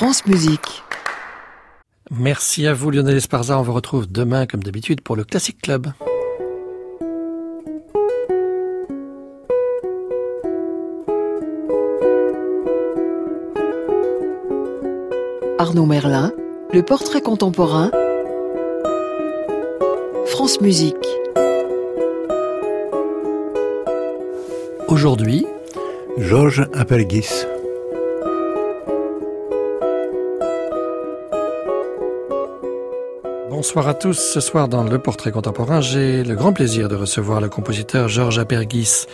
France Musique. Merci à vous Lionel Esparza, on vous retrouve demain comme d'habitude pour le Classic Club. Arnaud Merlin, le portrait contemporain, France Musique. Aujourd'hui, Georges Aperghis. Bonsoir à tous. Ce soir dans Le Portrait Contemporain, j'ai le grand plaisir de recevoir le compositeur Georges Aperghis.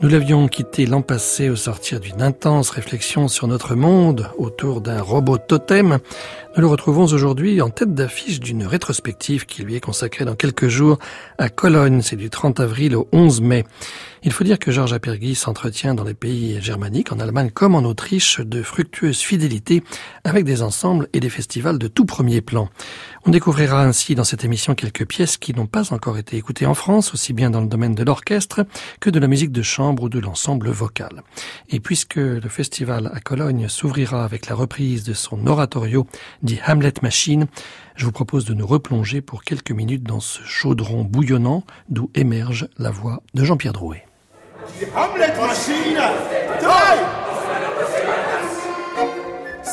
Nous l'avions quitté l'an passé au sortir d'une intense réflexion sur notre monde autour d'un robot totem. Nous le retrouvons aujourd'hui en tête d'affiche d'une rétrospective qui lui est consacrée dans quelques jours à Cologne. C'est du 30 avril au 11 mai. Il faut dire que Georges Aperghis s'entretient dans les pays germaniques, en Allemagne comme en Autriche, de fructueuses fidélités avec des ensembles et des festivals de tout premier plan. On découvrira ainsi dans cette émission quelques pièces qui n'ont pas encore été écoutées en France, aussi bien dans le domaine de l'orchestre que de la musique de chambre ou de l'ensemble vocal. Et puisque le festival à Cologne s'ouvrira avec la reprise de son oratorio dit Hamlet Machine, je vous propose de nous replonger pour quelques minutes dans ce chaudron bouillonnant d'où émerge la voix de Jean-Pierre Drouet. Die Hamlet-Maschine! Drei!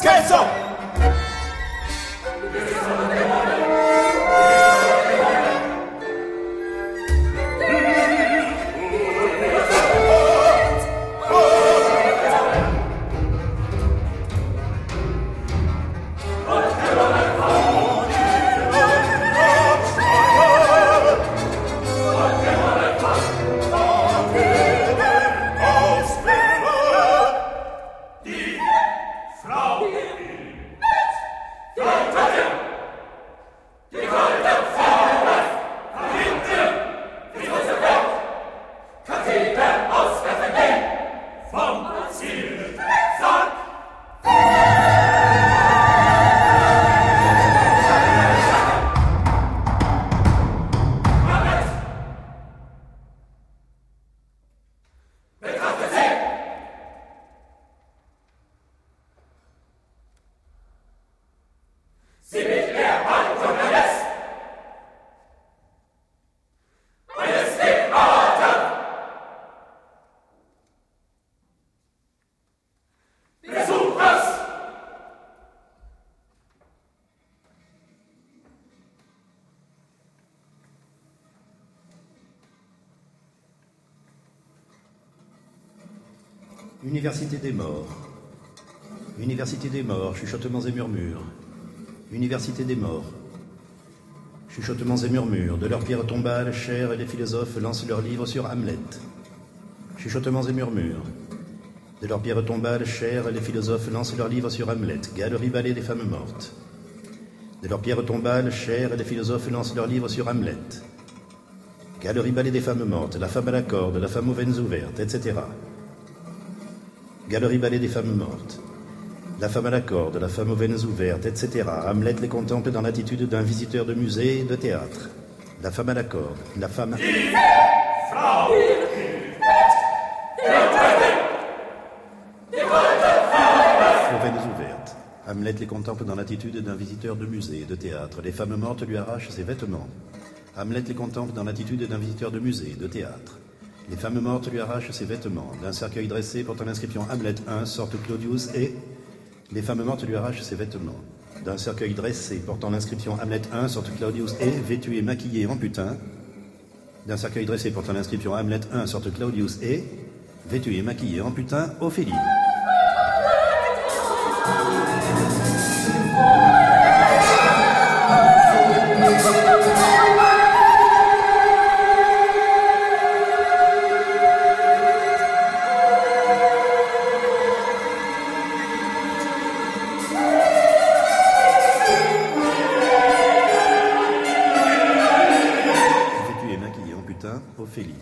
Scherzo! Université des morts, chuchotements et murmures. Université des morts, chuchotements et murmures. De leurs pierres tombales, chairs et les philosophes lancent leurs livres sur Hamlet. Chuchotements et murmures. De leurs pierres tombales, chairs et les philosophes lancent leurs livres sur Hamlet. Galerie ballée des femmes mortes. De leurs pierres tombales, chairs et les philosophes lancent leurs livres sur Hamlet. Galerie ballée des femmes mortes, la femme à la corde, la femme aux veines ouvertes, etc. Galerie ballée des femmes mortes. La femme à la corde, la femme aux veines ouvertes, etc. Hamlet les contemple dans l'attitude d'un visiteur de musée et de théâtre. La femme à la corde, la femme... aux veines ouvertes. Hamlet les contemple dans l'attitude d'un visiteur de musée et de théâtre. Les femmes mortes lui arrachent ses vêtements. Hamlet les contemple dans l'attitude d'un visiteur de musée et de théâtre. Les femmes mortes lui arrachent ses vêtements. D'un cercueil dressé portant l'inscription Hamlet 1 sortent Claudius et... Les femmes mortes lui arrachent ses vêtements. D'un cercueil dressé portant l'inscription Hamlet 1 sortent Claudius et, vêtu et maquillé en putain. D'un cercueil dressé portant l'inscription Hamlet 1 sortent Claudius et, vêtu et maquillé en putain, Ophélie.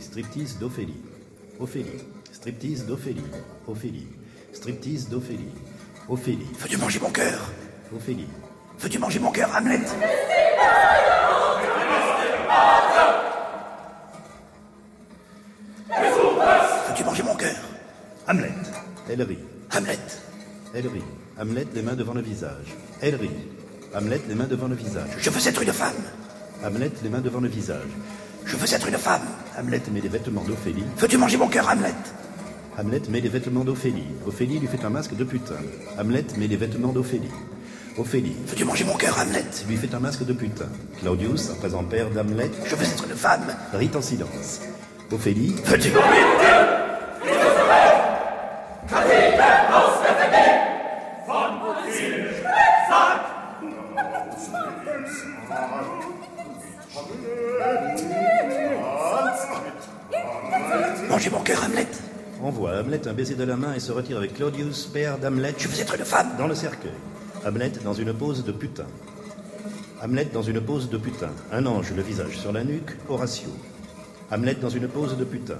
Striptease d'Ophélie, Ophélie, striptease d'Ophélie, Ophélie, striptease d'Ophélie, Ophélie. Veux-tu manger mon cœur? Ophélie. Veux-tu manger mon cœur, Hamlet? Veux-tu manger mon cœur? Hamlet. Elle rit. Hamlet. Elle rit. Hamlet, les mains devant le visage. Elle rit. Hamlet, les mains devant le visage. Je veux être une femme. Hamlet, les mains devant le visage. Je veux être une femme. Hamlet met les vêtements d'Ophélie. Veux-tu manger mon cœur, Hamlet? Hamlet met les vêtements d'Ophélie. Ophélie lui fait un masque de putain. Hamlet met les vêtements d'Ophélie. Ophélie. Veux-tu manger mon cœur, Hamlet? Lui fait un masque de putain. Claudius, à présent père d'Hamlet. Je veux être une femme. Rit en silence. Ophélie. Veux-tu manger mon cœur? Mangez mon cœur, Hamlet. Envoie Hamlet un baiser de la main et se retire avec Claudius, père d'Hamlet. Je veux être une femme. Dans le cercueil. Hamlet dans une pose de putain. Hamlet dans une pose de putain. Un ange, le visage sur la nuque, Horatio. Hamlet dans une pose de putain.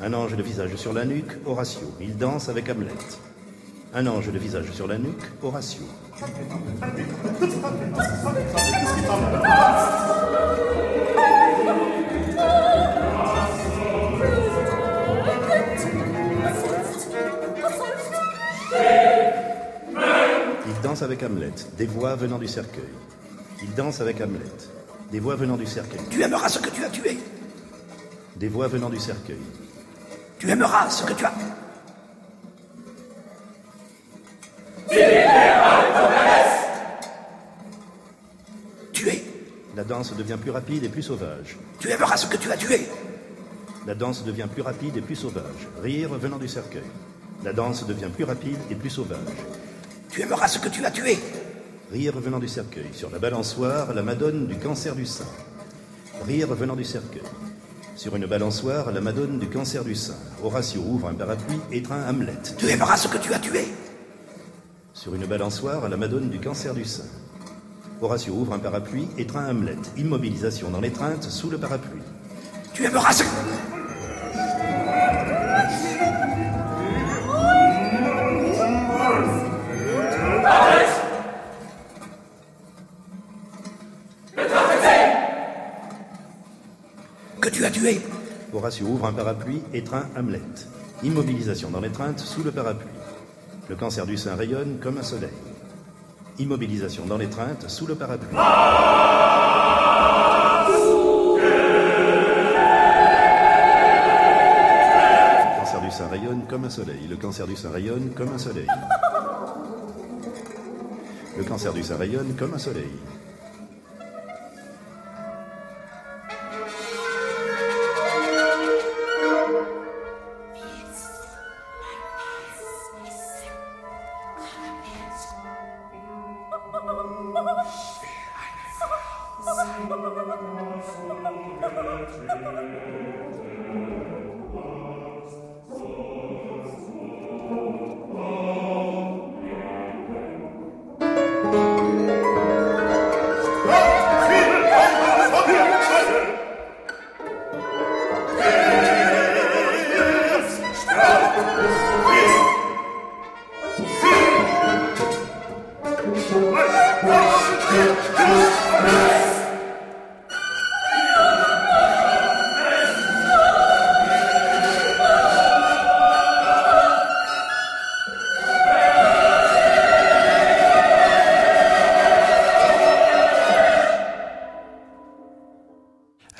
Un ange, le visage sur la nuque, Horatio. Il danse avec Hamlet. Un ange, le visage sur la nuque, Horatio. Il danse avec Hamlet, des voix venant du cercueil. Il danse avec Hamlet, des voix venant du cercueil. Tu aimeras ce que tu as tué. Des voix venant du cercueil. Tu aimeras ce que tu as. Tuer. La danse devient plus rapide et plus sauvage. Tu aimeras ce que tu as tué. La danse devient plus rapide et plus sauvage. Rire venant du cercueil. La danse devient plus rapide et plus sauvage. Tu aimeras ce que tu as tué. Rire venant du cercueil. Sur la balançoire, la madone du cancer du sein. Rire venant du cercueil. Sur une balançoire, la madone du cancer du sein. Horatio ouvre un parapluie, étreint Hamlet. Tu aimeras ce que tu as tué. Sur une balançoire, la madone du cancer du sein. Horatio ouvre un parapluie, étreint Hamlet. Immobilisation dans l'étreinte, sous le parapluie. Tu aimeras ce... que tu as tué. Horatio ouvre un parapluie, étreint Hamlet. Immobilisation dans l'étreinte, sous le parapluie. Le cancer du sein rayonne comme un soleil. Immobilisation dans l'étreinte, sous le parapluie. Le cancer du sein rayonne comme un soleil. Le cancer du sein rayonne comme un soleil. Le cancer du sein rayonne comme un soleil.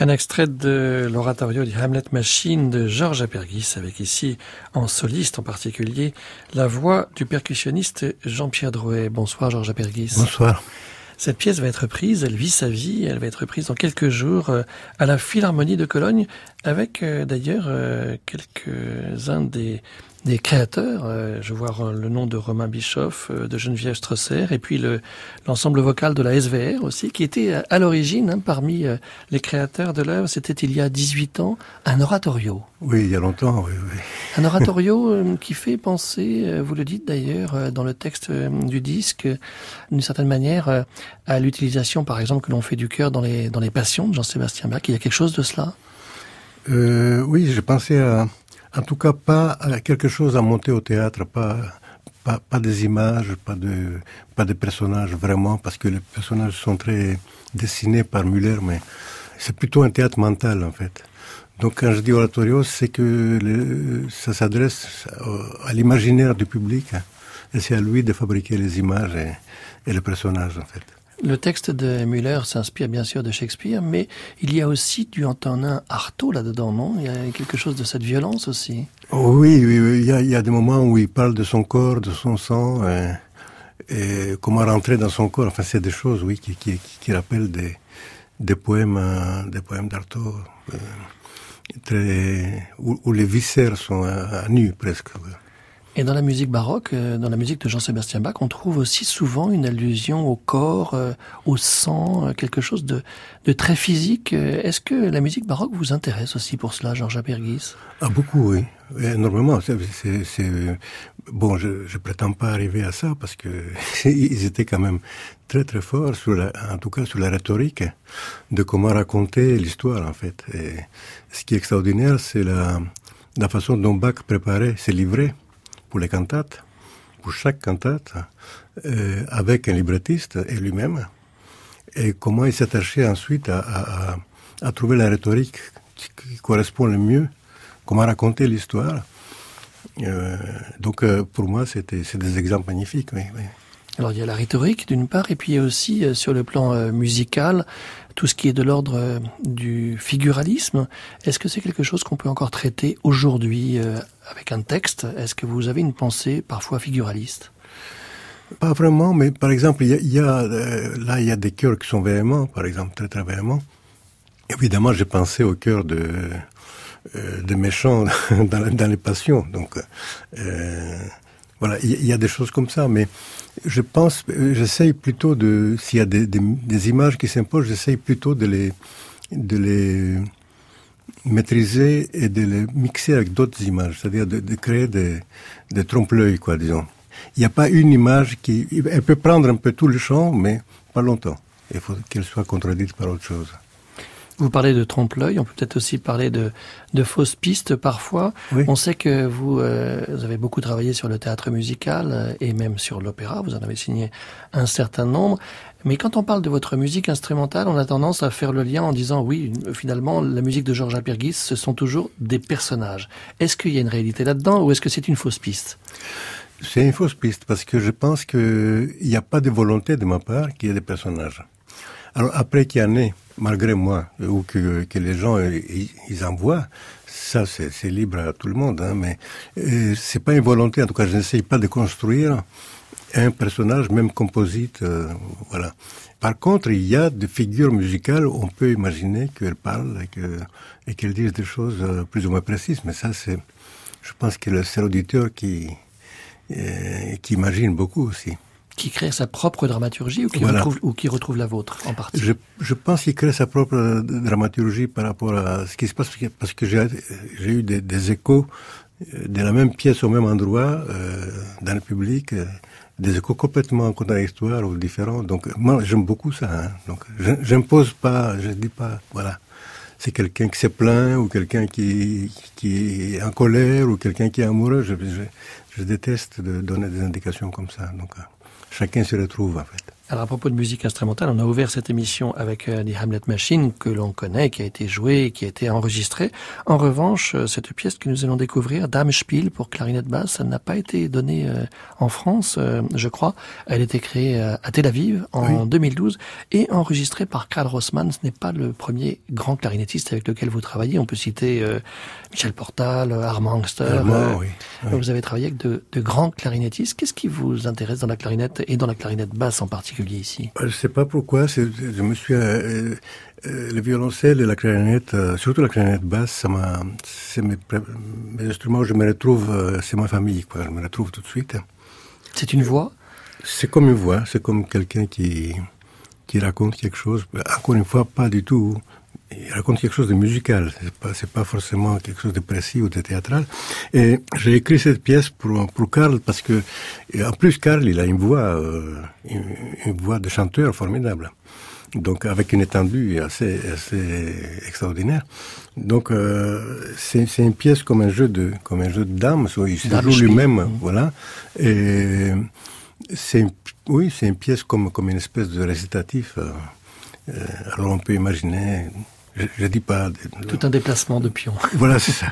Un extrait de l'oratorio du Hamlet Machine de Georges Aperghis, avec ici, en soliste en particulier, la voix du percussionniste Jean-Pierre Drouet. Bonsoir Georges Aperghis. Bonsoir. Cette pièce va être reprise, elle vit sa vie, elle va être reprise dans quelques jours à la Philharmonie de Cologne, avec d'ailleurs quelques-uns des créateurs. Je vois le nom de Romain Bischoff, de Geneviève Strosser, et puis l'ensemble vocal de la SVR aussi, qui était à l'origine, parmi les créateurs de l'œuvre. C'était il y a 18 ans, un oratorio. Oui, il y a longtemps, oui. Un oratorio qui fait penser, vous le dites d'ailleurs dans le texte du disque, d'une certaine manière, à l'utilisation, par exemple, que l'on fait du chœur dans les Passions de Jean-Sébastien Bach. Il y a quelque chose de cela ? Oui, j'ai pensé à... En tout cas, pas quelque chose à monter au théâtre, pas des images, pas de personnages vraiment, parce que les personnages sont très dessinés par Müller, mais c'est plutôt un théâtre mental, en fait. Donc, quand je dis oratorio, c'est que ça s'adresse à l'imaginaire du public, hein, et c'est à lui de fabriquer les images et les personnages, en fait. Le texte de Müller s'inspire bien sûr de Shakespeare, mais il y a aussi du Antonin Artaud là-dedans, non? Il y a quelque chose de cette violence aussi. Oui, il y a des moments où il parle de son corps, de son sang, et comment rentrer dans son corps. Enfin, c'est des choses, oui, qui rappellent des poèmes d'Artaud, où les viscères sont à nu presque. Et dans la musique baroque, dans la musique de Jean-Sébastien Bach, on trouve aussi souvent une allusion au corps, au sang, quelque chose de très physique. Est-ce que la musique baroque vous intéresse aussi pour cela, Georges Aperghis ? Ah, beaucoup, oui. Énormément. Bon, je prétends pas arriver à ça parce que ils étaient quand même très très forts, sur la rhétorique de comment raconter l'histoire, en fait. Et ce qui est extraordinaire, c'est la façon dont Bach préparait ses livrets pour les cantates, pour chaque cantate, avec un librettiste et lui-même, et comment il s'attachait ensuite à trouver la rhétorique qui correspond le mieux, comment raconter l'histoire. Donc, pour moi, c'est des exemples magnifiques. Oui. Alors, il y a la rhétorique, d'une part, et puis il y a aussi, sur le plan musical, tout ce qui est de l'ordre du figuralisme. Est-ce que c'est quelque chose qu'on peut encore traiter aujourd'hui avec un texte? Est-ce que vous avez une pensée parfois figuraliste? Pas vraiment, mais par exemple, il y a des chœurs qui sont véhéments, par exemple, très très véhéments. Évidemment, j'ai pensé au chœur de méchants dans les passions, donc... Voilà, il y a des choses comme ça, mais je pense, j'essaye plutôt s'il y a des images qui s'imposent, j'essaye plutôt de les maîtriser et de les mixer avec d'autres images, c'est-à-dire de créer des trompe-l'œil, quoi, disons. Il n'y a pas une image elle peut prendre un peu tout le champ, mais pas longtemps. Il faut qu'elle soit contredite par autre chose. Vous parlez de trompe-l'œil, on peut peut-être aussi parler de fausses pistes parfois. Oui. On sait que vous avez beaucoup travaillé sur le théâtre musical et même sur l'opéra, vous en avez signé un certain nombre. Mais quand on parle de votre musique instrumentale, on a tendance à faire le lien en disant oui, finalement, la musique de Georges Aperghis, ce sont toujours des personnages. Est-ce qu'il y a une réalité là-dedans ou est-ce que c'est une fausse piste ? C'est une fausse piste parce que je pense qu'il n'y a pas de volonté de ma part qu'il y ait des personnages. Alors après qu'il y en ait, malgré moi, ou que les gens ils envoient, ça c'est libre à tout le monde, hein, mais c'est pas une volonté, en tout cas je n'essaye pas de construire un personnage même composite, voilà. Par contre, il y a des figures musicales où on peut imaginer qu'elles parlent et qu'elles disent des choses plus ou moins précises, mais ça je pense que c'est l'auditeur qui imagine beaucoup aussi. Qui crée sa propre dramaturgie ou qui retrouve la vôtre en partie? Je pense qu'il crée sa propre dramaturgie par rapport à ce qui se passe, parce que j'ai eu des échos de la même pièce au même endroit dans le public, des échos complètement contradictoires ou différents. Donc moi j'aime beaucoup ça. Hein. Donc j'impose pas, je dis pas voilà. C'est quelqu'un qui s'est plaint ou quelqu'un qui est en colère ou quelqu'un qui est amoureux. Je déteste de donner des indications comme ça. Donc chacun se retrouve, en fait. Alors, à propos de musique instrumentale, on a ouvert cette émission avec les Hamlet Machine que l'on connaît, qui a été jouée, qui a été enregistrée. En revanche, cette pièce que nous allons découvrir, Dame Spiel pour clarinette basse, elle n'a pas été donnée en France, je crois. Elle a été créée à Tel Aviv en 2012 et enregistrée par Carl Rosman. Ce n'est pas le premier grand clarinettiste avec lequel vous travaillez. On peut citer Michel Portal, Armand Angster. Oui. Vous avez travaillé avec de grands clarinettistes. Qu'est-ce qui vous intéresse dans la clarinette et dans la clarinette basse en particulier? Ici. Je ne sais pas pourquoi, je me suis... le violoncelle et la clarinette, surtout la clarinette basse, c'est mes instruments où je me retrouve, c'est ma famille, quoi. Je me retrouve tout de suite. C'est une voix ? C'est comme une voix, c'est comme quelqu'un qui raconte quelque chose, encore une fois, pas du tout... Il raconte quelque chose de musical, c'est pas forcément quelque chose de précis ou de théâtral. Et j'ai écrit cette pièce pour Carl parce que, en plus, Carl, il a une voix de chanteur formidable. Donc, avec une étendue assez extraordinaire. Donc, c'est une pièce comme un jeu de dames, il se joue lui-même, voilà. Et c'est une pièce comme une espèce de récitatif. Alors on peut imaginer, je dis pas... Tout un déplacement de pion. Voilà, c'est ça.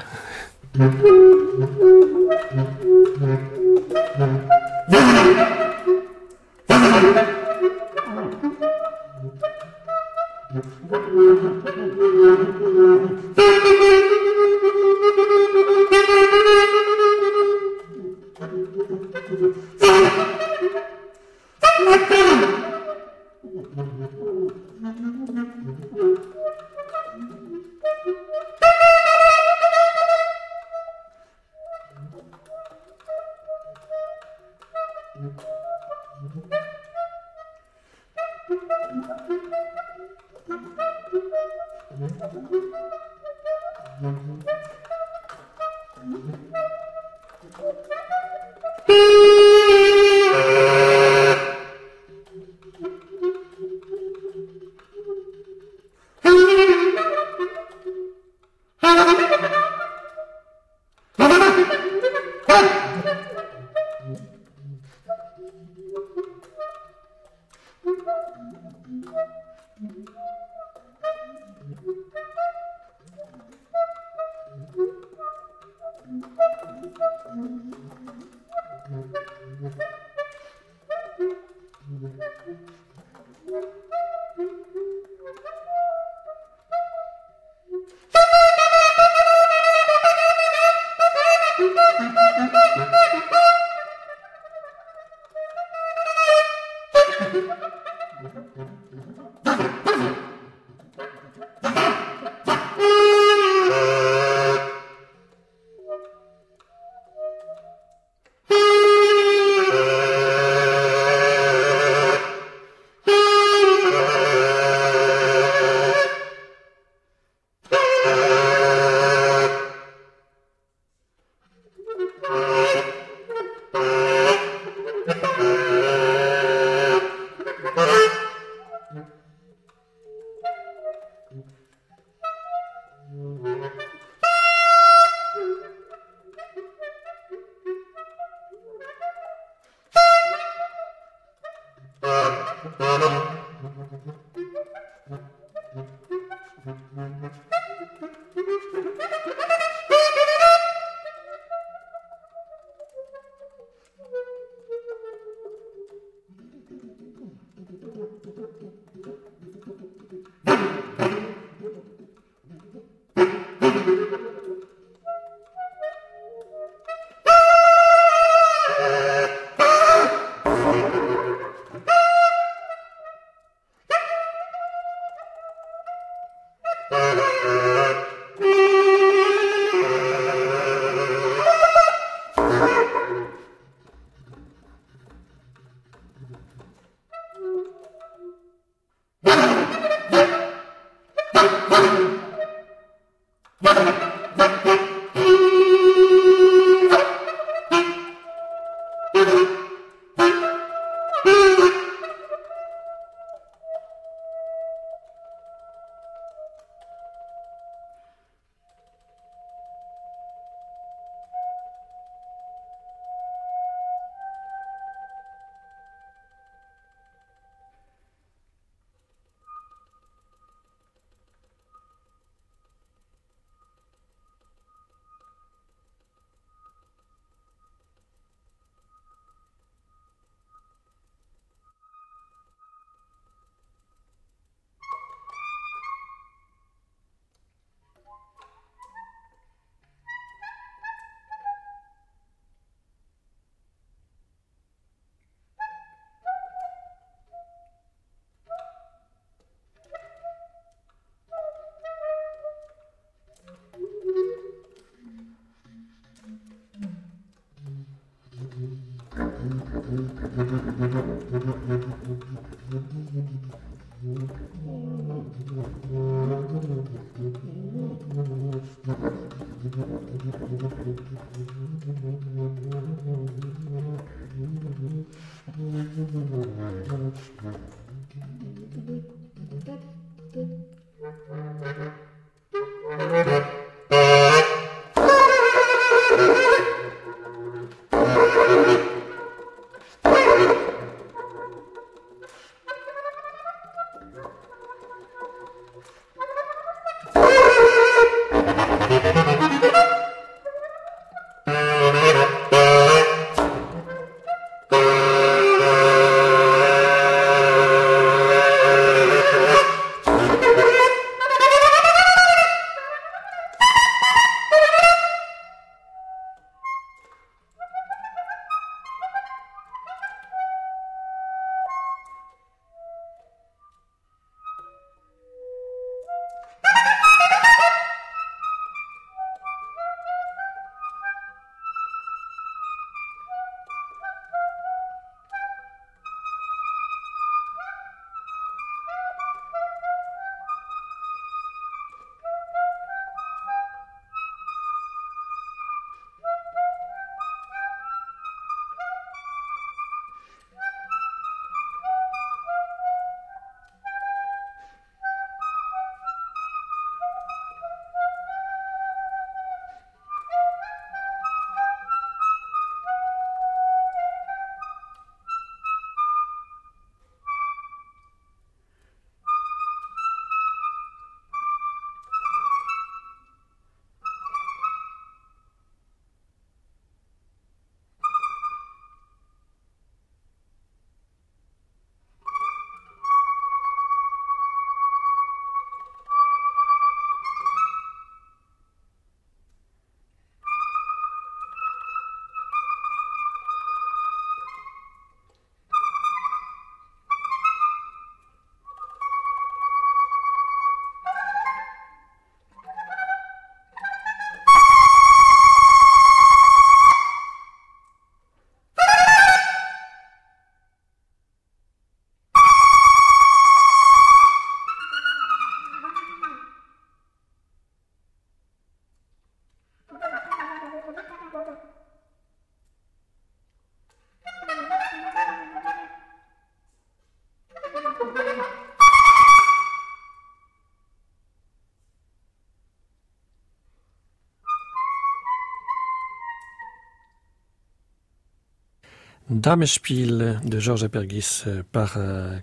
Dame Spiel de Georges Aperghis par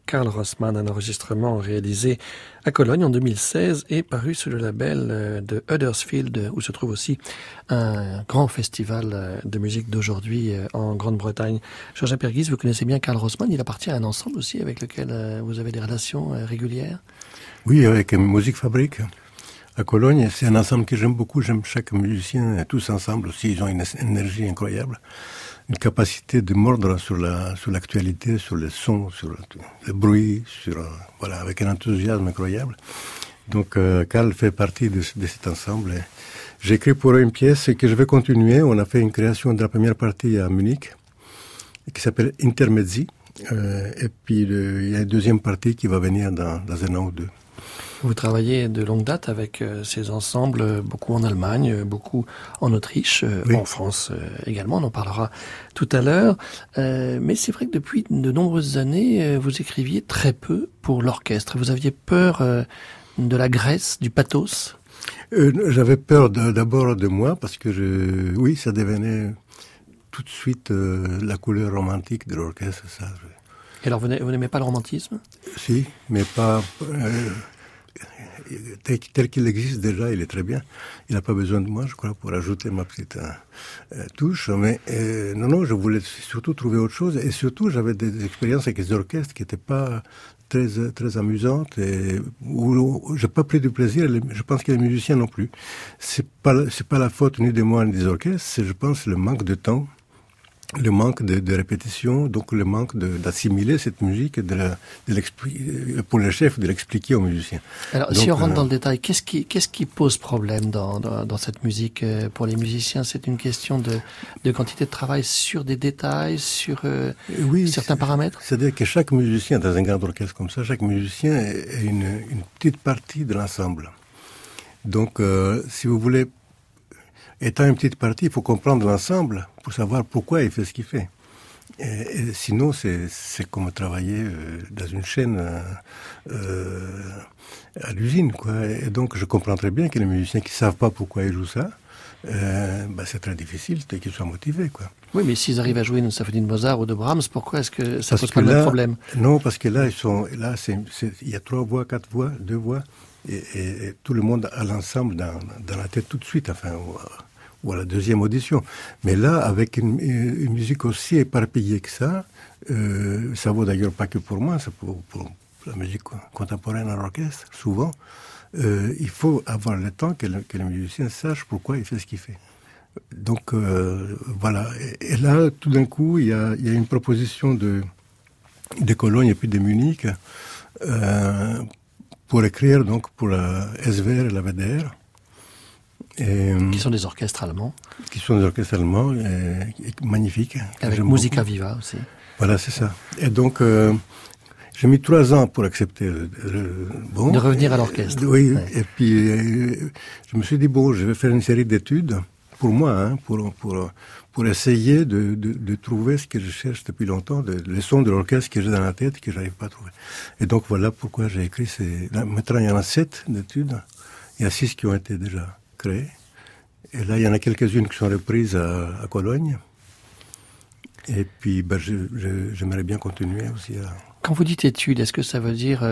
Carl Rosman, un enregistrement réalisé à Cologne en 2016 et paru sous le label de Huddersfield, où se trouve aussi un grand festival de musique d'aujourd'hui en Grande-Bretagne. Georges Aperghis, vous connaissez bien Carl Rosman, il appartient à un ensemble aussi avec lequel vous avez des relations régulières? Oui, avec Musikfabrik à Cologne, c'est un ensemble que j'aime beaucoup, j'aime chaque musicien, tous ensemble aussi, ils ont une énergie incroyable. Une capacité de mordre sur l'actualité, sur les sons, sur le bruit, voilà, avec un enthousiasme incroyable. Donc, Carl fait partie de cet ensemble. Et j'ai écrit pour eux une pièce que je vais continuer. On a fait une création de la première partie à Munich, qui s'appelle Intermezzi. Et puis, il y a une deuxième partie qui va venir dans un an ou deux. Vous travaillez de longue date avec ces ensembles, beaucoup en Allemagne, beaucoup en Autriche, oui. En France également, on en parlera tout à l'heure. Mais c'est vrai que depuis de nombreuses années, vous écriviez très peu pour l'orchestre. Vous aviez peur de la graisse, du pathos ? J'avais peur d'abord de moi, parce que ça devenait tout de suite la couleur romantique de l'orchestre. Ça. Et alors, vous n'aimez pas le romantisme ? Si, mais pas... tel qu'il existe déjà, il est très bien. Il n'a pas besoin de moi, je crois, pour ajouter ma petite touche. Mais non, je voulais surtout trouver autre chose. Et surtout, j'avais des expériences avec des orchestres qui n'étaient pas très, très amusantes et où je n'ai pas pris du plaisir. Je pense que les musiciens non plus. C'est pas la faute ni de moi ni des orchestres. C'est, je pense, le manque de temps, le manque de répétition, donc le manque d'assimiler cette musique pour le chef, de l'expliquer aux musiciens. Alors, donc, si on rentre dans le détail, qu'est-ce qui pose problème dans cette musique pour les musiciens? C'est une question de quantité de travail sur des détails, sur certains paramètres? C'est-à-dire que chaque musicien, dans un grand orchestre comme ça, chaque musicien est une petite partie de l'ensemble. Donc, si vous voulez... Étant une petite partie, il faut comprendre l'ensemble pour savoir pourquoi il fait ce qu'il fait. Et sinon, c'est comme travailler dans une chaîne à l'usine, quoi. Et donc, je comprends très bien que les musiciens qui ne savent pas pourquoi ils jouent ça, c'est très difficile qu'ils soient motivés, quoi. Oui, mais s'ils arrivent à jouer une symphonie de Mozart ou de Brahms, pourquoi est-ce que ça pose pas le même problème? Non, parce que là, il y a 3 voix, 4 voix, 2 voix. Et tout le monde a l'ensemble dans la tête tout de suite, enfin, ou à la deuxième audition. Mais là, avec une musique aussi éparpillée que ça, ça vaut d'ailleurs pas que pour moi, c'est pour la musique contemporaine à l'orchestre, souvent, il faut avoir le temps que le musicien sache pourquoi il fait ce qu'il fait. Donc, voilà. Et là, tout d'un coup, il y a une proposition de Cologne et puis de Munich pour écrire donc pour la SVR et la WDR. Qui sont des orchestres allemands. Magnifiques. Avec Musica Viva aussi. Voilà, c'est ça. Et donc, j'ai mis 3 ans pour accepter. De revenir à l'orchestre. Oui, ouais. Et puis je me suis dit, je vais faire une série d'études, pour moi, hein, pour essayer de trouver ce que je cherche depuis longtemps, les sons de l'orchestre que j'ai dans la tête, que j'arrive pas à trouver. Et donc voilà pourquoi j'ai écrit maintenant il y en a 7 d'études, il y a 6 qui ont été déjà créées, et là il y en a quelques-unes qui sont reprises à Cologne, et puis j'aimerais bien continuer aussi à... Quand vous dites études, est-ce que ça veut dire,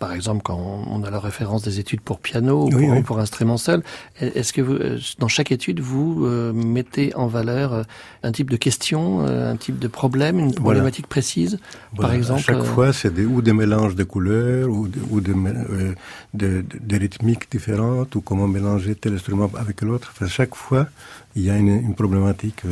par exemple, quand on a la référence des études pour piano ou pour instrument seul, est-ce que vous, dans chaque étude, vous mettez en valeur un type de question, un type de problème, une problématique précise, par exemple? À chaque fois, c'est des mélanges de couleurs ou des rythmiques différentes, ou comment mélanger tel instrument avec l'autre. Enfin, chaque fois, il y a une problématique...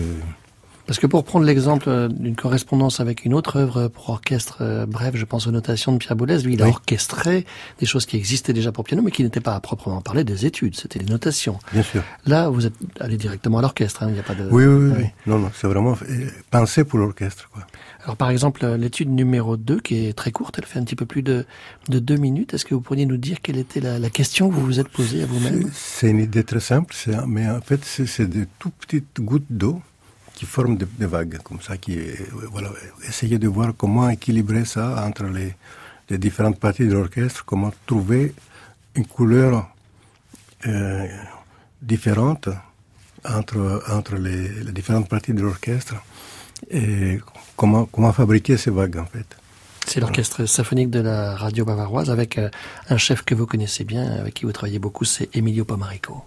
Parce que pour prendre l'exemple d'une correspondance avec une autre œuvre pour orchestre bref, je pense aux notations de Pierre Boulez, lui il a orchestré des choses qui existaient déjà pour piano mais qui n'étaient pas à proprement parler des études, c'était les notations. Bien sûr. Là, vous êtes allé directement à l'orchestre, hein, il n'y a pas de... Oui. Non, c'est vraiment pensé pour l'orchestre, quoi. Alors par exemple, l'étude numéro 2, qui est très courte, elle fait un petit peu plus de 2 minutes. Est-ce que vous pourriez nous dire quelle était la question que vous vous êtes posée à vous-même? C'est une idée très simple, mais en fait c'est des tout petites gouttes d'eau qui forment des vagues, comme ça, essayer de voir comment équilibrer ça entre les différentes parties de l'orchestre, comment trouver une couleur différente entre les différentes parties de l'orchestre, et comment fabriquer ces vagues, en fait. C'est l'orchestre symphonique de la radio bavaroise avec un chef que vous connaissez bien, avec qui vous travaillez beaucoup, c'est Emilio Pomarico.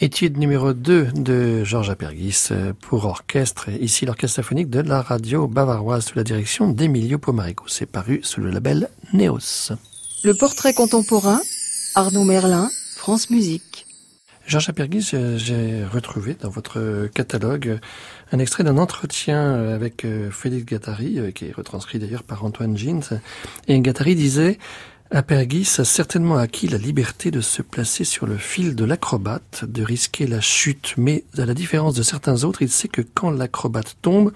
Étude numéro 2 de Georges Aperghis pour orchestre, ici l'orchestre symphonique de la radio bavaroise sous la direction d'Emilio Pomarico. C'est paru sous le label NEOS. Le portrait contemporain, Arnaud Merlin, France Musique. Georges Aperghis, j'ai retrouvé dans votre catalogue un extrait d'un entretien avec Félix Guattari, qui est retranscrit d'ailleurs par Antoine Jeans. Et Guattari disait... Aperghis a certainement acquis la liberté de se placer sur le fil de l'acrobate, de risquer la chute, mais à la différence de certains autres, il sait que quand l'acrobate tombe,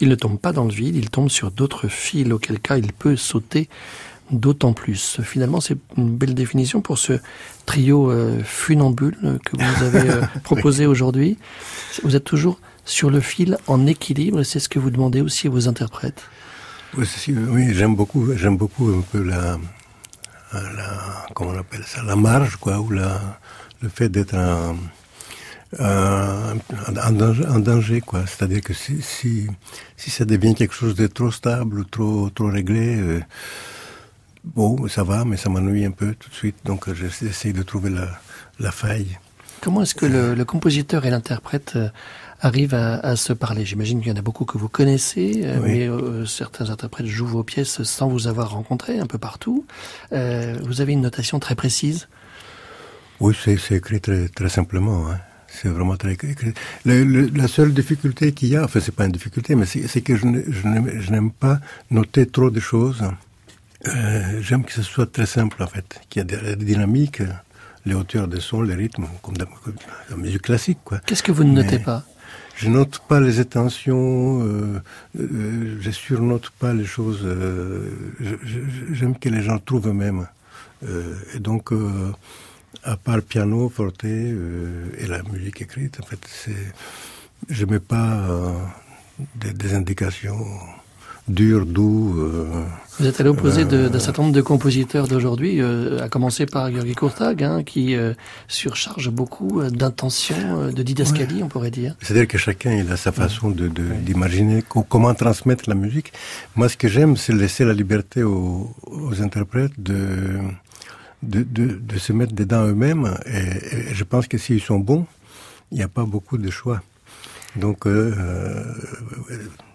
il ne tombe pas dans le vide, il tombe sur d'autres fils, auquel cas il peut sauter d'autant plus. Finalement, c'est une belle définition pour ce trio funambule que vous avez proposé aujourd'hui. Vous êtes toujours sur le fil, en équilibre, et c'est ce que vous demandez aussi à vos interprètes. Oui, j'aime beaucoup un peu comment on appelle ça, la marge, quoi, ou le fait d'être en danger, quoi. C'est-à-dire que si ça devient quelque chose de trop stable, trop réglé, bon, ça va, mais ça m'ennuie un peu tout de suite. Donc j'essaie de trouver la faille. Comment est-ce que le compositeur et l'interprète arrivent à se parler? J'imagine qu'il y en a beaucoup que vous connaissez, oui. Mais certains interprètes jouent vos pièces sans vous avoir rencontré, un peu partout. Vous avez une notation très précise? Oui, c'est écrit très, très simplement. Hein. C'est vraiment très écrit. La seule difficulté qu'il y a, enfin, c'est pas une difficulté, mais c'est que je n'aime pas noter trop de choses. J'aime que ce soit très simple, en fait, qu'il y a des dynamiques... les hauteurs de son, les rythmes, comme dans la musique classique, quoi. Qu'est-ce que vous ne notez pas? Je note pas les attentions, je surnote pas les choses. J'aime que les gens trouvent eux-mêmes. Et donc, à part piano, forte et la musique écrite, en fait, je mets pas des indications dures, doux. Vous êtes à l'opposé d'un certain nombre de compositeurs d'aujourd'hui, à commencer par György Kurtág, hein, qui surcharge beaucoup d'intentions, de didascalie, ouais. On pourrait dire. C'est-à-dire que chacun il a sa façon d'imaginer comment transmettre la musique. Moi, ce que j'aime, c'est laisser la liberté aux interprètes de se mettre dedans eux-mêmes. Et je pense que s'ils sont bons, il n'y a pas beaucoup de choix. Donc,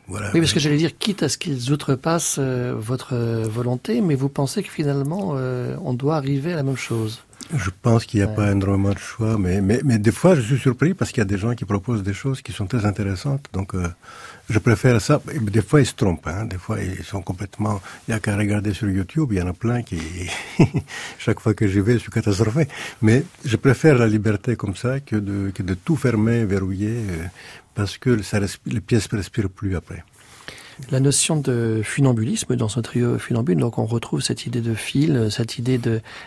voilà. Oui, parce que j'allais dire, quitte à ce qu'ils outrepassent votre volonté, mais vous pensez que finalement, on doit arriver à la même chose ? Je pense qu'il n'y a pas énormément de choix, mais des fois, je suis surpris parce qu'il y a des gens qui proposent des choses qui sont très intéressantes. Donc, je préfère ça. Des fois, ils se trompent. Hein. Des fois, ils sont complètement... Il n'y a qu'à regarder sur YouTube, il y en a plein qui... Chaque fois que j'y vais, je suis catastrophé. Mais je préfère la liberté comme ça que de tout fermer, verrouiller, parce que les pièces ne respirent plus après. La notion de funambulisme dans ce trio funambule, donc on retrouve cette idée de fil, cette idée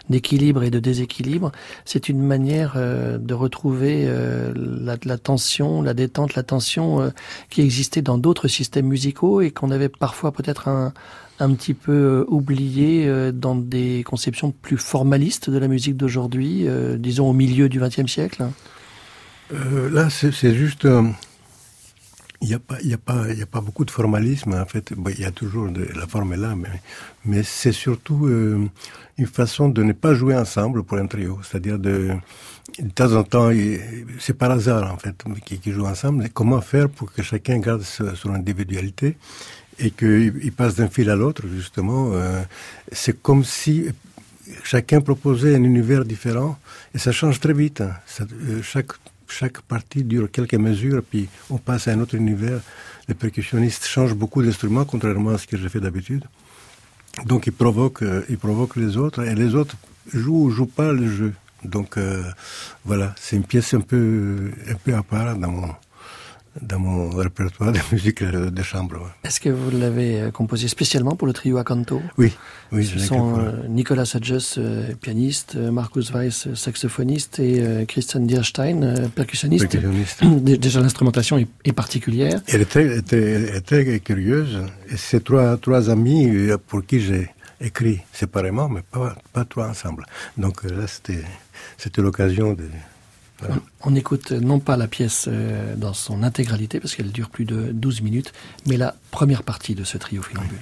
d'équilibre et de déséquilibre. C'est une manière de retrouver la tension, la détente, la tension qui existait dans d'autres systèmes musicaux et qu'on avait parfois peut-être un petit peu oublié dans des conceptions plus formalistes de la musique d'aujourd'hui, disons au milieu du XXe siècle. Là, c'est juste... Il n'y a pas beaucoup de formalisme, en fait. Bon, il y a toujours la forme est là, mais c'est surtout une façon de ne pas jouer ensemble pour un trio. C'est-à-dire de temps en temps, c'est par hasard, en fait, qui jouent ensemble. Et comment faire pour que chacun garde son individualité et qu'il passe d'un fil à l'autre, justement. C'est comme si chacun proposait un univers différent et ça change très vite. Hein. Chaque partie dure quelques mesures, puis on passe à un autre univers. Les percussionnistes changent beaucoup d'instruments, contrairement à ce que j'ai fait d'habitude. Donc ils provoquent les autres, et les autres jouent ou jouent pas le jeu. Donc voilà, c'est une pièce un peu à part dans mon répertoire de musique de chambre. Ouais. Est-ce que vous l'avez composé spécialement pour le trio Accanto ? Oui. Ce sont Nicolas Hodges, pianiste, Markus Weiss, saxophoniste et Christian Dierstein, percussionniste. Déjà l'instrumentation est particulière. Elle est très curieuse. Et c'est trois amis pour qui j'ai écrit séparément, mais pas trois ensemble. Donc là, c'était l'occasion de... Voilà. On écoute non pas la pièce dans son intégralité, parce qu'elle dure plus de 12 minutes, mais la première partie de ce trio funambule.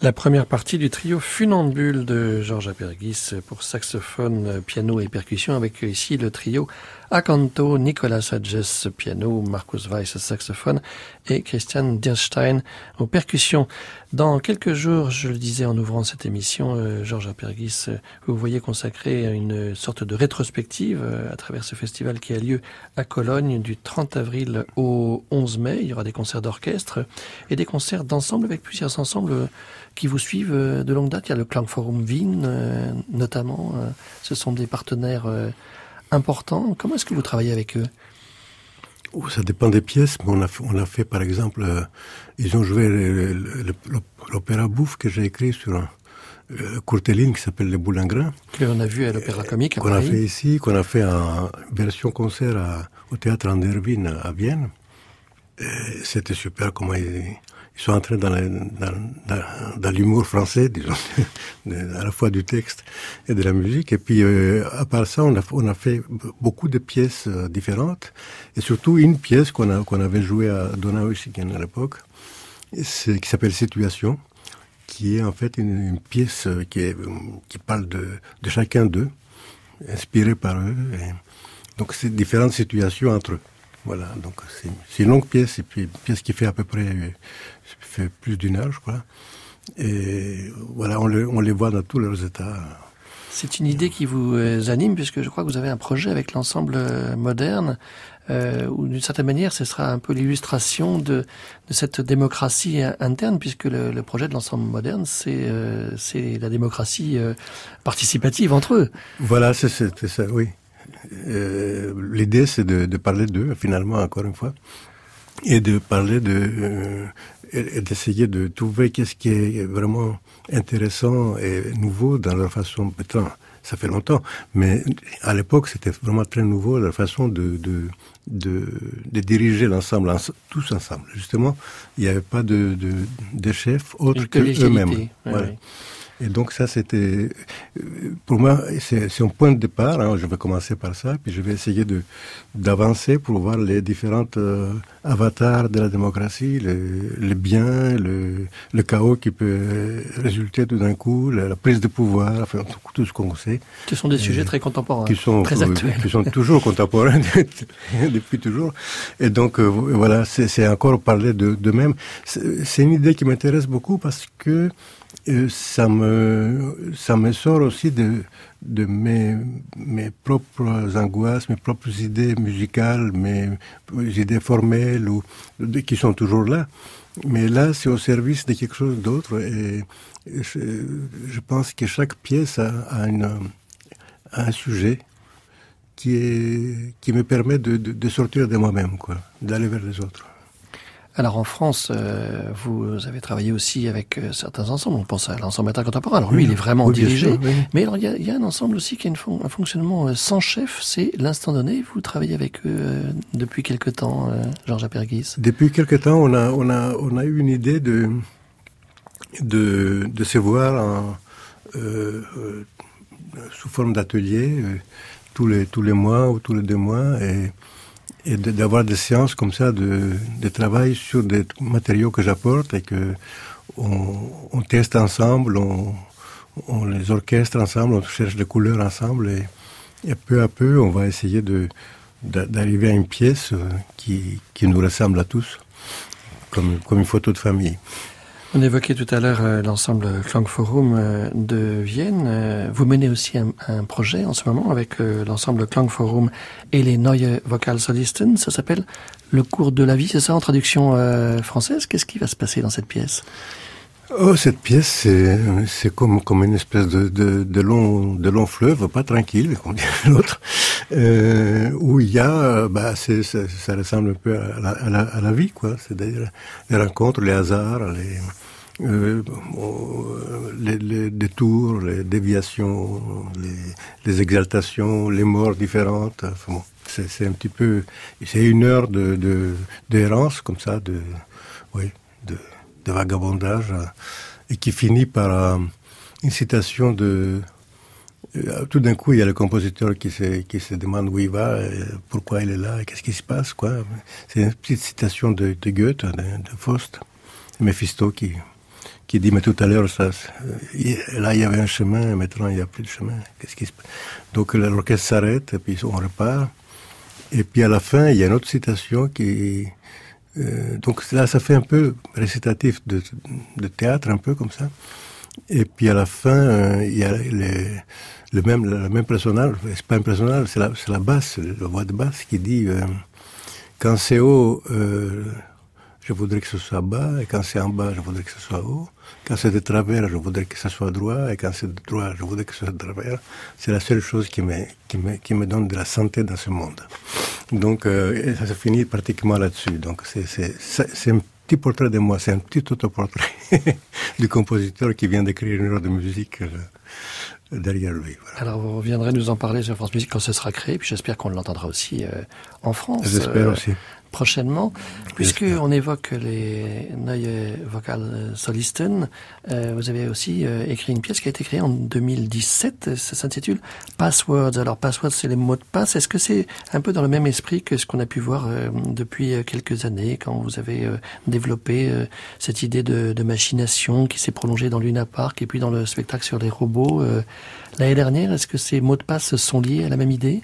La première partie du trio Funambule de Georges Aperghis pour saxophone, piano et percussion, avec ici le trio Accanto, Nicolas Hodges piano, Markus Weiss saxophone et Christian Dierstein aux percussions. Dans quelques jours, je le disais en ouvrant cette émission, Georges Aperghis, vous voyez consacré à une sorte de rétrospective à travers ce festival qui a lieu à Cologne du 30 avril au 11 mai. Il y aura des concerts d'orchestre et des concerts d'ensemble avec plusieurs ensembles qui vous suivent de longue date. Il y a le Klangforum Wien notamment. Ce sont des partenaires importants. Comment est-ce que vous travaillez avec eux ? Oh, ça dépend des pièces, mais on a fait par exemple, ils ont joué l'opéra bouffe que j'ai écrit sur Courteline qui s'appelle Les Boulingrins. Que l'on a vu à l'opéra comique à Paris. Qu'on a fait ici, qu'on a fait en version concert au théâtre Anderwin à Vienne. Et c'était super comment ils sont entrés dans l'humour français, disons, à la fois du texte et de la musique. Et puis, à part ça, on a fait beaucoup de pièces différentes, et surtout une pièce qu'on avait jouée à Donau-Eysingen à l'époque, qui s'appelle Situation, qui est en fait une pièce qui parle de chacun d'eux, inspirée par eux. Donc, c'est différentes situations entre eux. Voilà, donc c'est une longue pièce, et puis une pièce qui fait à peu près plus d'une heure, je crois. Et voilà, on les voit dans tous leurs états. C'est une idée qui vous anime, puisque je crois que vous avez un projet avec l'ensemble moderne, où d'une certaine manière, ce sera un peu l'illustration de cette démocratie interne, puisque le projet de l'ensemble moderne, c'est la démocratie participative entre eux. Voilà, c'est ça, oui. L'idée, c'est de parler d'eux, finalement, encore une fois, et de parler et d'essayer de trouver qu'est-ce qui est vraiment intéressant et nouveau dans leur façon. Ça fait longtemps, mais à l'époque, c'était vraiment très nouveau la façon de diriger l'ensemble, tous ensemble. Justement, il n'y avait pas de chef autre que eux-mêmes. Oui, voilà. Oui. Et donc ça, c'était, pour moi, c'est un point de départ, hein. Je vais commencer par ça, puis je vais essayer d'avancer pour voir les différentes avatars de la démocratie, le bien, le chaos qui peut résulter tout d'un coup, la prise de pouvoir, enfin, tout ce qu'on sait. Ce sont des sujets très contemporains, très actuels. Qui sont toujours contemporains, depuis toujours. Et donc, voilà, c'est encore parler d'eux-mêmes. C'est une idée qui m'intéresse beaucoup parce que ça me sort aussi de mes propres angoisses, mes propres idées musicales, mes idées formelles qui sont toujours là. Mais là, c'est au service de quelque chose d'autre. Et je pense que chaque pièce a un sujet qui me permet de sortir de moi-même, quoi, d'aller vers les autres. Alors en France, vous avez travaillé aussi avec certains ensembles. On pense à l'ensemble intercontemporain. Alors lui, il est vraiment dirigé. Sûr, oui. Mais alors il y a un ensemble aussi qui a un fonctionnement sans chef. C'est l'instant donné. Vous travaillez avec eux depuis quelque temps, Georges Aperghis. Depuis quelque temps, on a eu une idée de se voir sous forme d'atelier tous les mois ou tous les deux mois et d'avoir des séances comme ça de travail sur des matériaux que j'apporte et que on teste ensemble, on les orchestre ensemble, on cherche des couleurs ensemble et peu à peu on va essayer d'arriver à une pièce qui nous ressemble à tous, comme une photo de famille. On évoquait tout à l'heure l'ensemble Klangforum de Vienne. Vous menez aussi un projet en ce moment avec l'ensemble Klangforum et les Neue Vocalsolisten. Ça s'appelle Le cours de la vie, c'est ça en traduction française. Qu'est-ce qui va se passer dans cette pièce ? Oh, cette pièce, c'est comme une espèce de long fleuve, pas tranquille, comme dirait l'autre, où il y a, ça ressemble un peu à la vie, quoi. C'est-à-dire les rencontres, les hasards, les détours, les déviations, les exaltations, les morts différentes. Enfin, bon, c'est un petit peu, c'est une heure d'errance comme ça, de vagabondage, et qui finit par une citation de... Tout d'un coup, il y a le compositeur qui se demande où il va, pourquoi il est là, et qu'est-ce qui se passe, quoi. C'est une petite citation de Goethe, de Faust, Méphisto, qui dit, mais tout à l'heure, là, il y avait un chemin, maintenant, il n'y a plus de chemin. Qu'est-ce qui se passe ? Donc, l'orchestre s'arrête, et puis on repart. Et puis, à la fin, il y a une autre citation qui... donc là, ça fait un peu récitatif de théâtre, un peu comme ça. Et puis à la fin, il y a le même personnage, c'est pas un personnage, c'est la basse, la voix de basse qui dit « Quand c'est haut, je voudrais que ce soit bas, et quand c'est en bas, je voudrais que ce soit haut. Quand c'est de travers, je voudrais que ce soit droit, et quand c'est de droit, je voudrais que ce soit de travers. C'est la seule chose qui me donne de la santé dans ce monde. » Donc, ça se finit pratiquement là-dessus. Donc, c'est un petit portrait de moi, c'est un petit autoportrait du compositeur qui vient d'écrire une heure de musique derrière lui. Voilà. Alors, vous reviendrez nous en parler sur France Musique quand ce sera créé, puis j'espère qu'on l'entendra aussi en France. J'espère aussi. Prochainement, puisqu'on évoque les Neue Vocalsolisten, vous avez aussi écrit une pièce qui a été créée en 2017, ça s'intitule Passwords. Alors Passwords, c'est les mots de passe. Est-ce que c'est un peu dans le même esprit que ce qu'on a pu voir depuis quelques années, quand vous avez développé cette idée de machination qui s'est prolongée dans Luna Park et puis dans le spectacle sur les robots l'année dernière? Est-ce que ces mots de passe sont liés à la même idée?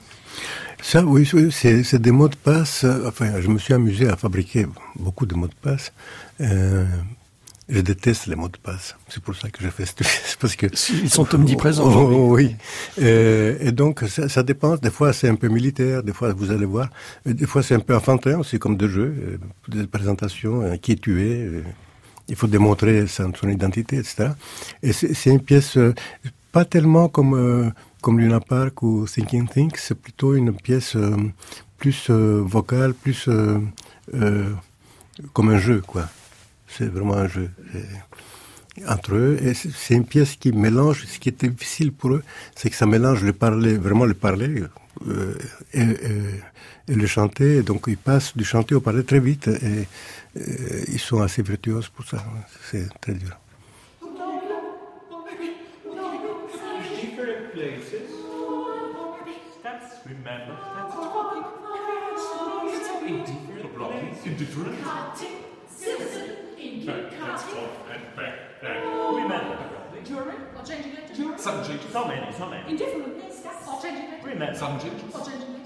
Ça, oui, c'est des mots de passe. Enfin, je me suis amusé à fabriquer beaucoup de mots de passe. Je déteste les mots de passe. C'est pour ça que je fais c'est parce que ils sont omniprésents. Oh, oui. Et donc, ça dépend. Des fois, c'est un peu militaire. Des fois, vous allez voir. Des fois, c'est un peu enfantin. C'est comme des jeux, des présentations. Qui est tué. Il faut démontrer son identité, etc. Et c'est une pièce pas tellement comme Luna Park ou Thinking Think, c'est plutôt une pièce plus vocale, plus comme un jeu, quoi. C'est vraiment un jeu entre eux. Et c'est une pièce qui mélange, ce qui est difficile pour eux, c'est que ça mélange le parler, et le chanter. Et donc, ils passent du chanter au parler très vite. Et ils sont assez virtuoses pour ça. C'est très dur. Places. That's remember. That's it's all in different places. In different citizen in that's off and back. Remember. Jury or changing it. Some changes. So many. In different places. Or changing it. Remember. Some changes. Or changing it.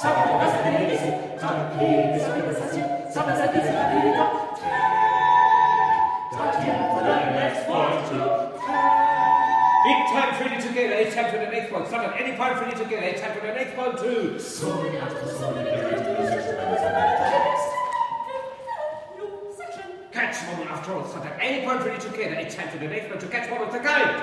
Eight times for you to get, eight times for the next one. Summon any part for you to get, eight times for the next one too. So many articles, so many articles. Catch one after all. Summon any part for you to get, eight times for the next one to catch one with the guide.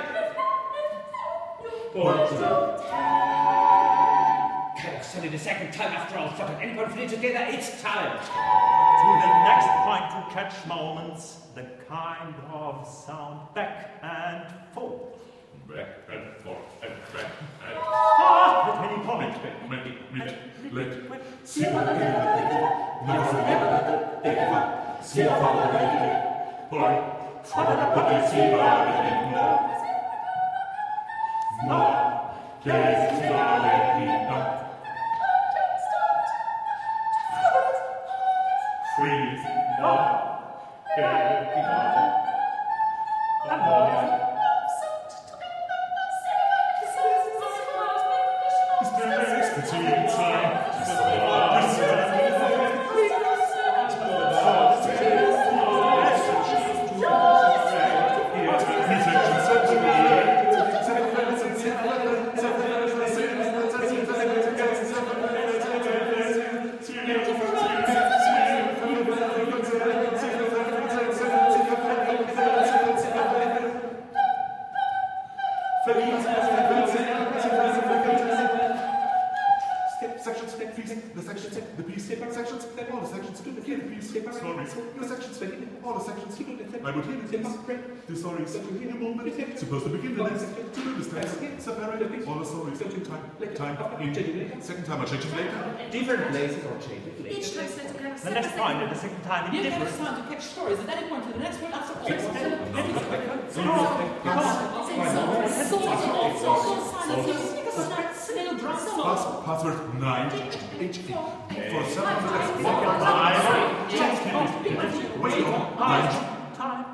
Catch Sunny the second time after all. Summon any part for you to get, each time. To the next point to catch moments. The kind of sound back and forth. Back and forth and back and forth. At any point. Let. See what I did. See what I did. Boy, what did I put in? See what I did. No. Yes, see what I did. Second time I change it later. Different places or change it later. Each time set to catch the next point and the second time in different. You want to catch stories and then you want to the next one after all. Password 9. For 7 minutes. Wait. Time.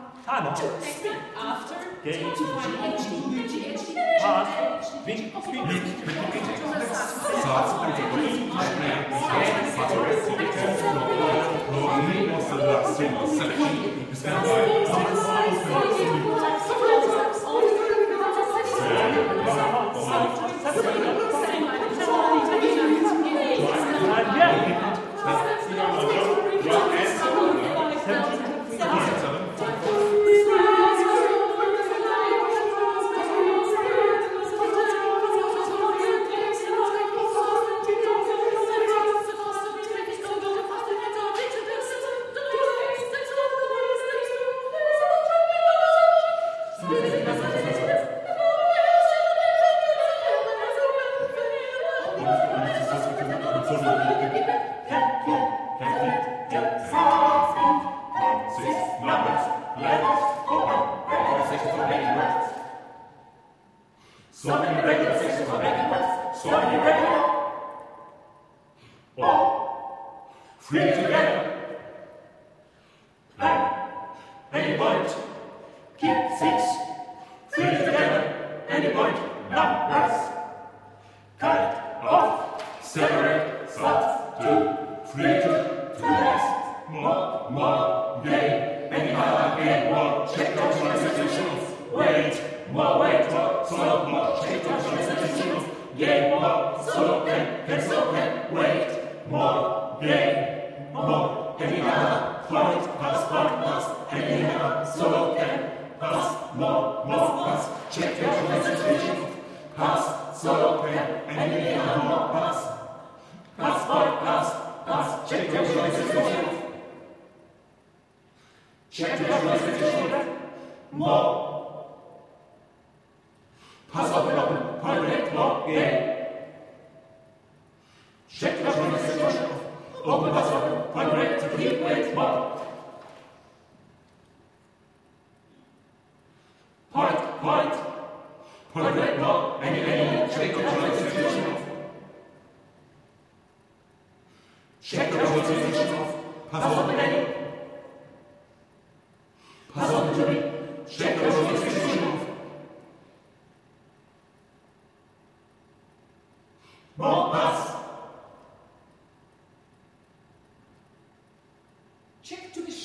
More pass.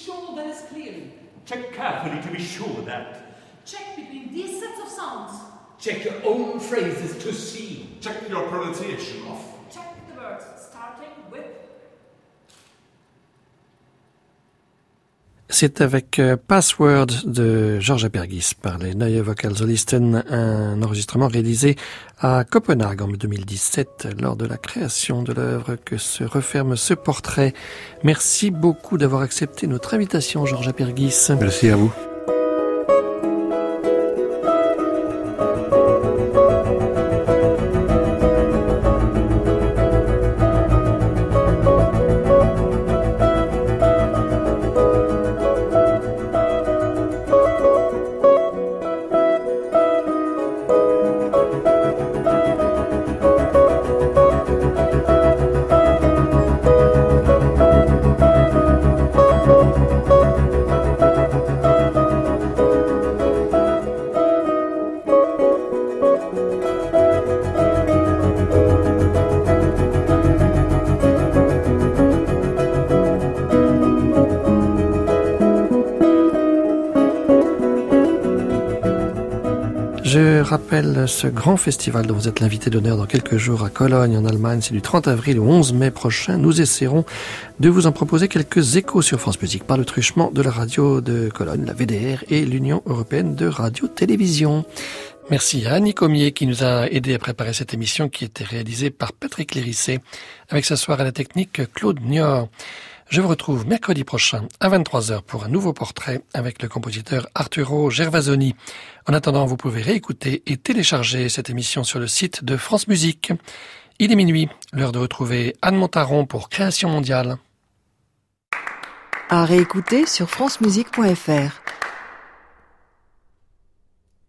sure that is clear. Check carefully to be sure that. Check between these sets of sounds. Check your own phrases to see. Check your pronunciation of. Check the words, starting with. C'est avec Passwords de Georges Aperghis par les Neue Vocalsolisten, un enregistrement réalisé à Copenhague en 2017 lors de la création de l'œuvre que se referme ce portrait. Merci beaucoup d'avoir accepté notre invitation, Georges Aperghis. Merci à vous. Ce grand festival dont vous êtes l'invité d'honneur dans quelques jours à Cologne, en Allemagne, c'est du 30 avril au 11 mai prochain. Nous essaierons de vous en proposer quelques échos sur France Musique par le truchement de la radio de Cologne, la WDR et l'Union européenne de radio-télévision. Merci à Annie Commier qui nous a aidé à préparer cette émission qui était réalisée par Patrick Lérisset avec ce soir à la technique Claude Niort. Je vous retrouve mercredi prochain à 23h pour un nouveau portrait avec le compositeur Arturo Gervasoni. En attendant, vous pouvez réécouter et télécharger cette émission sur le site de France Musique. Il est minuit, l'heure de retrouver Anne Montaron pour Création mondiale. À réécouter sur francemusique.fr.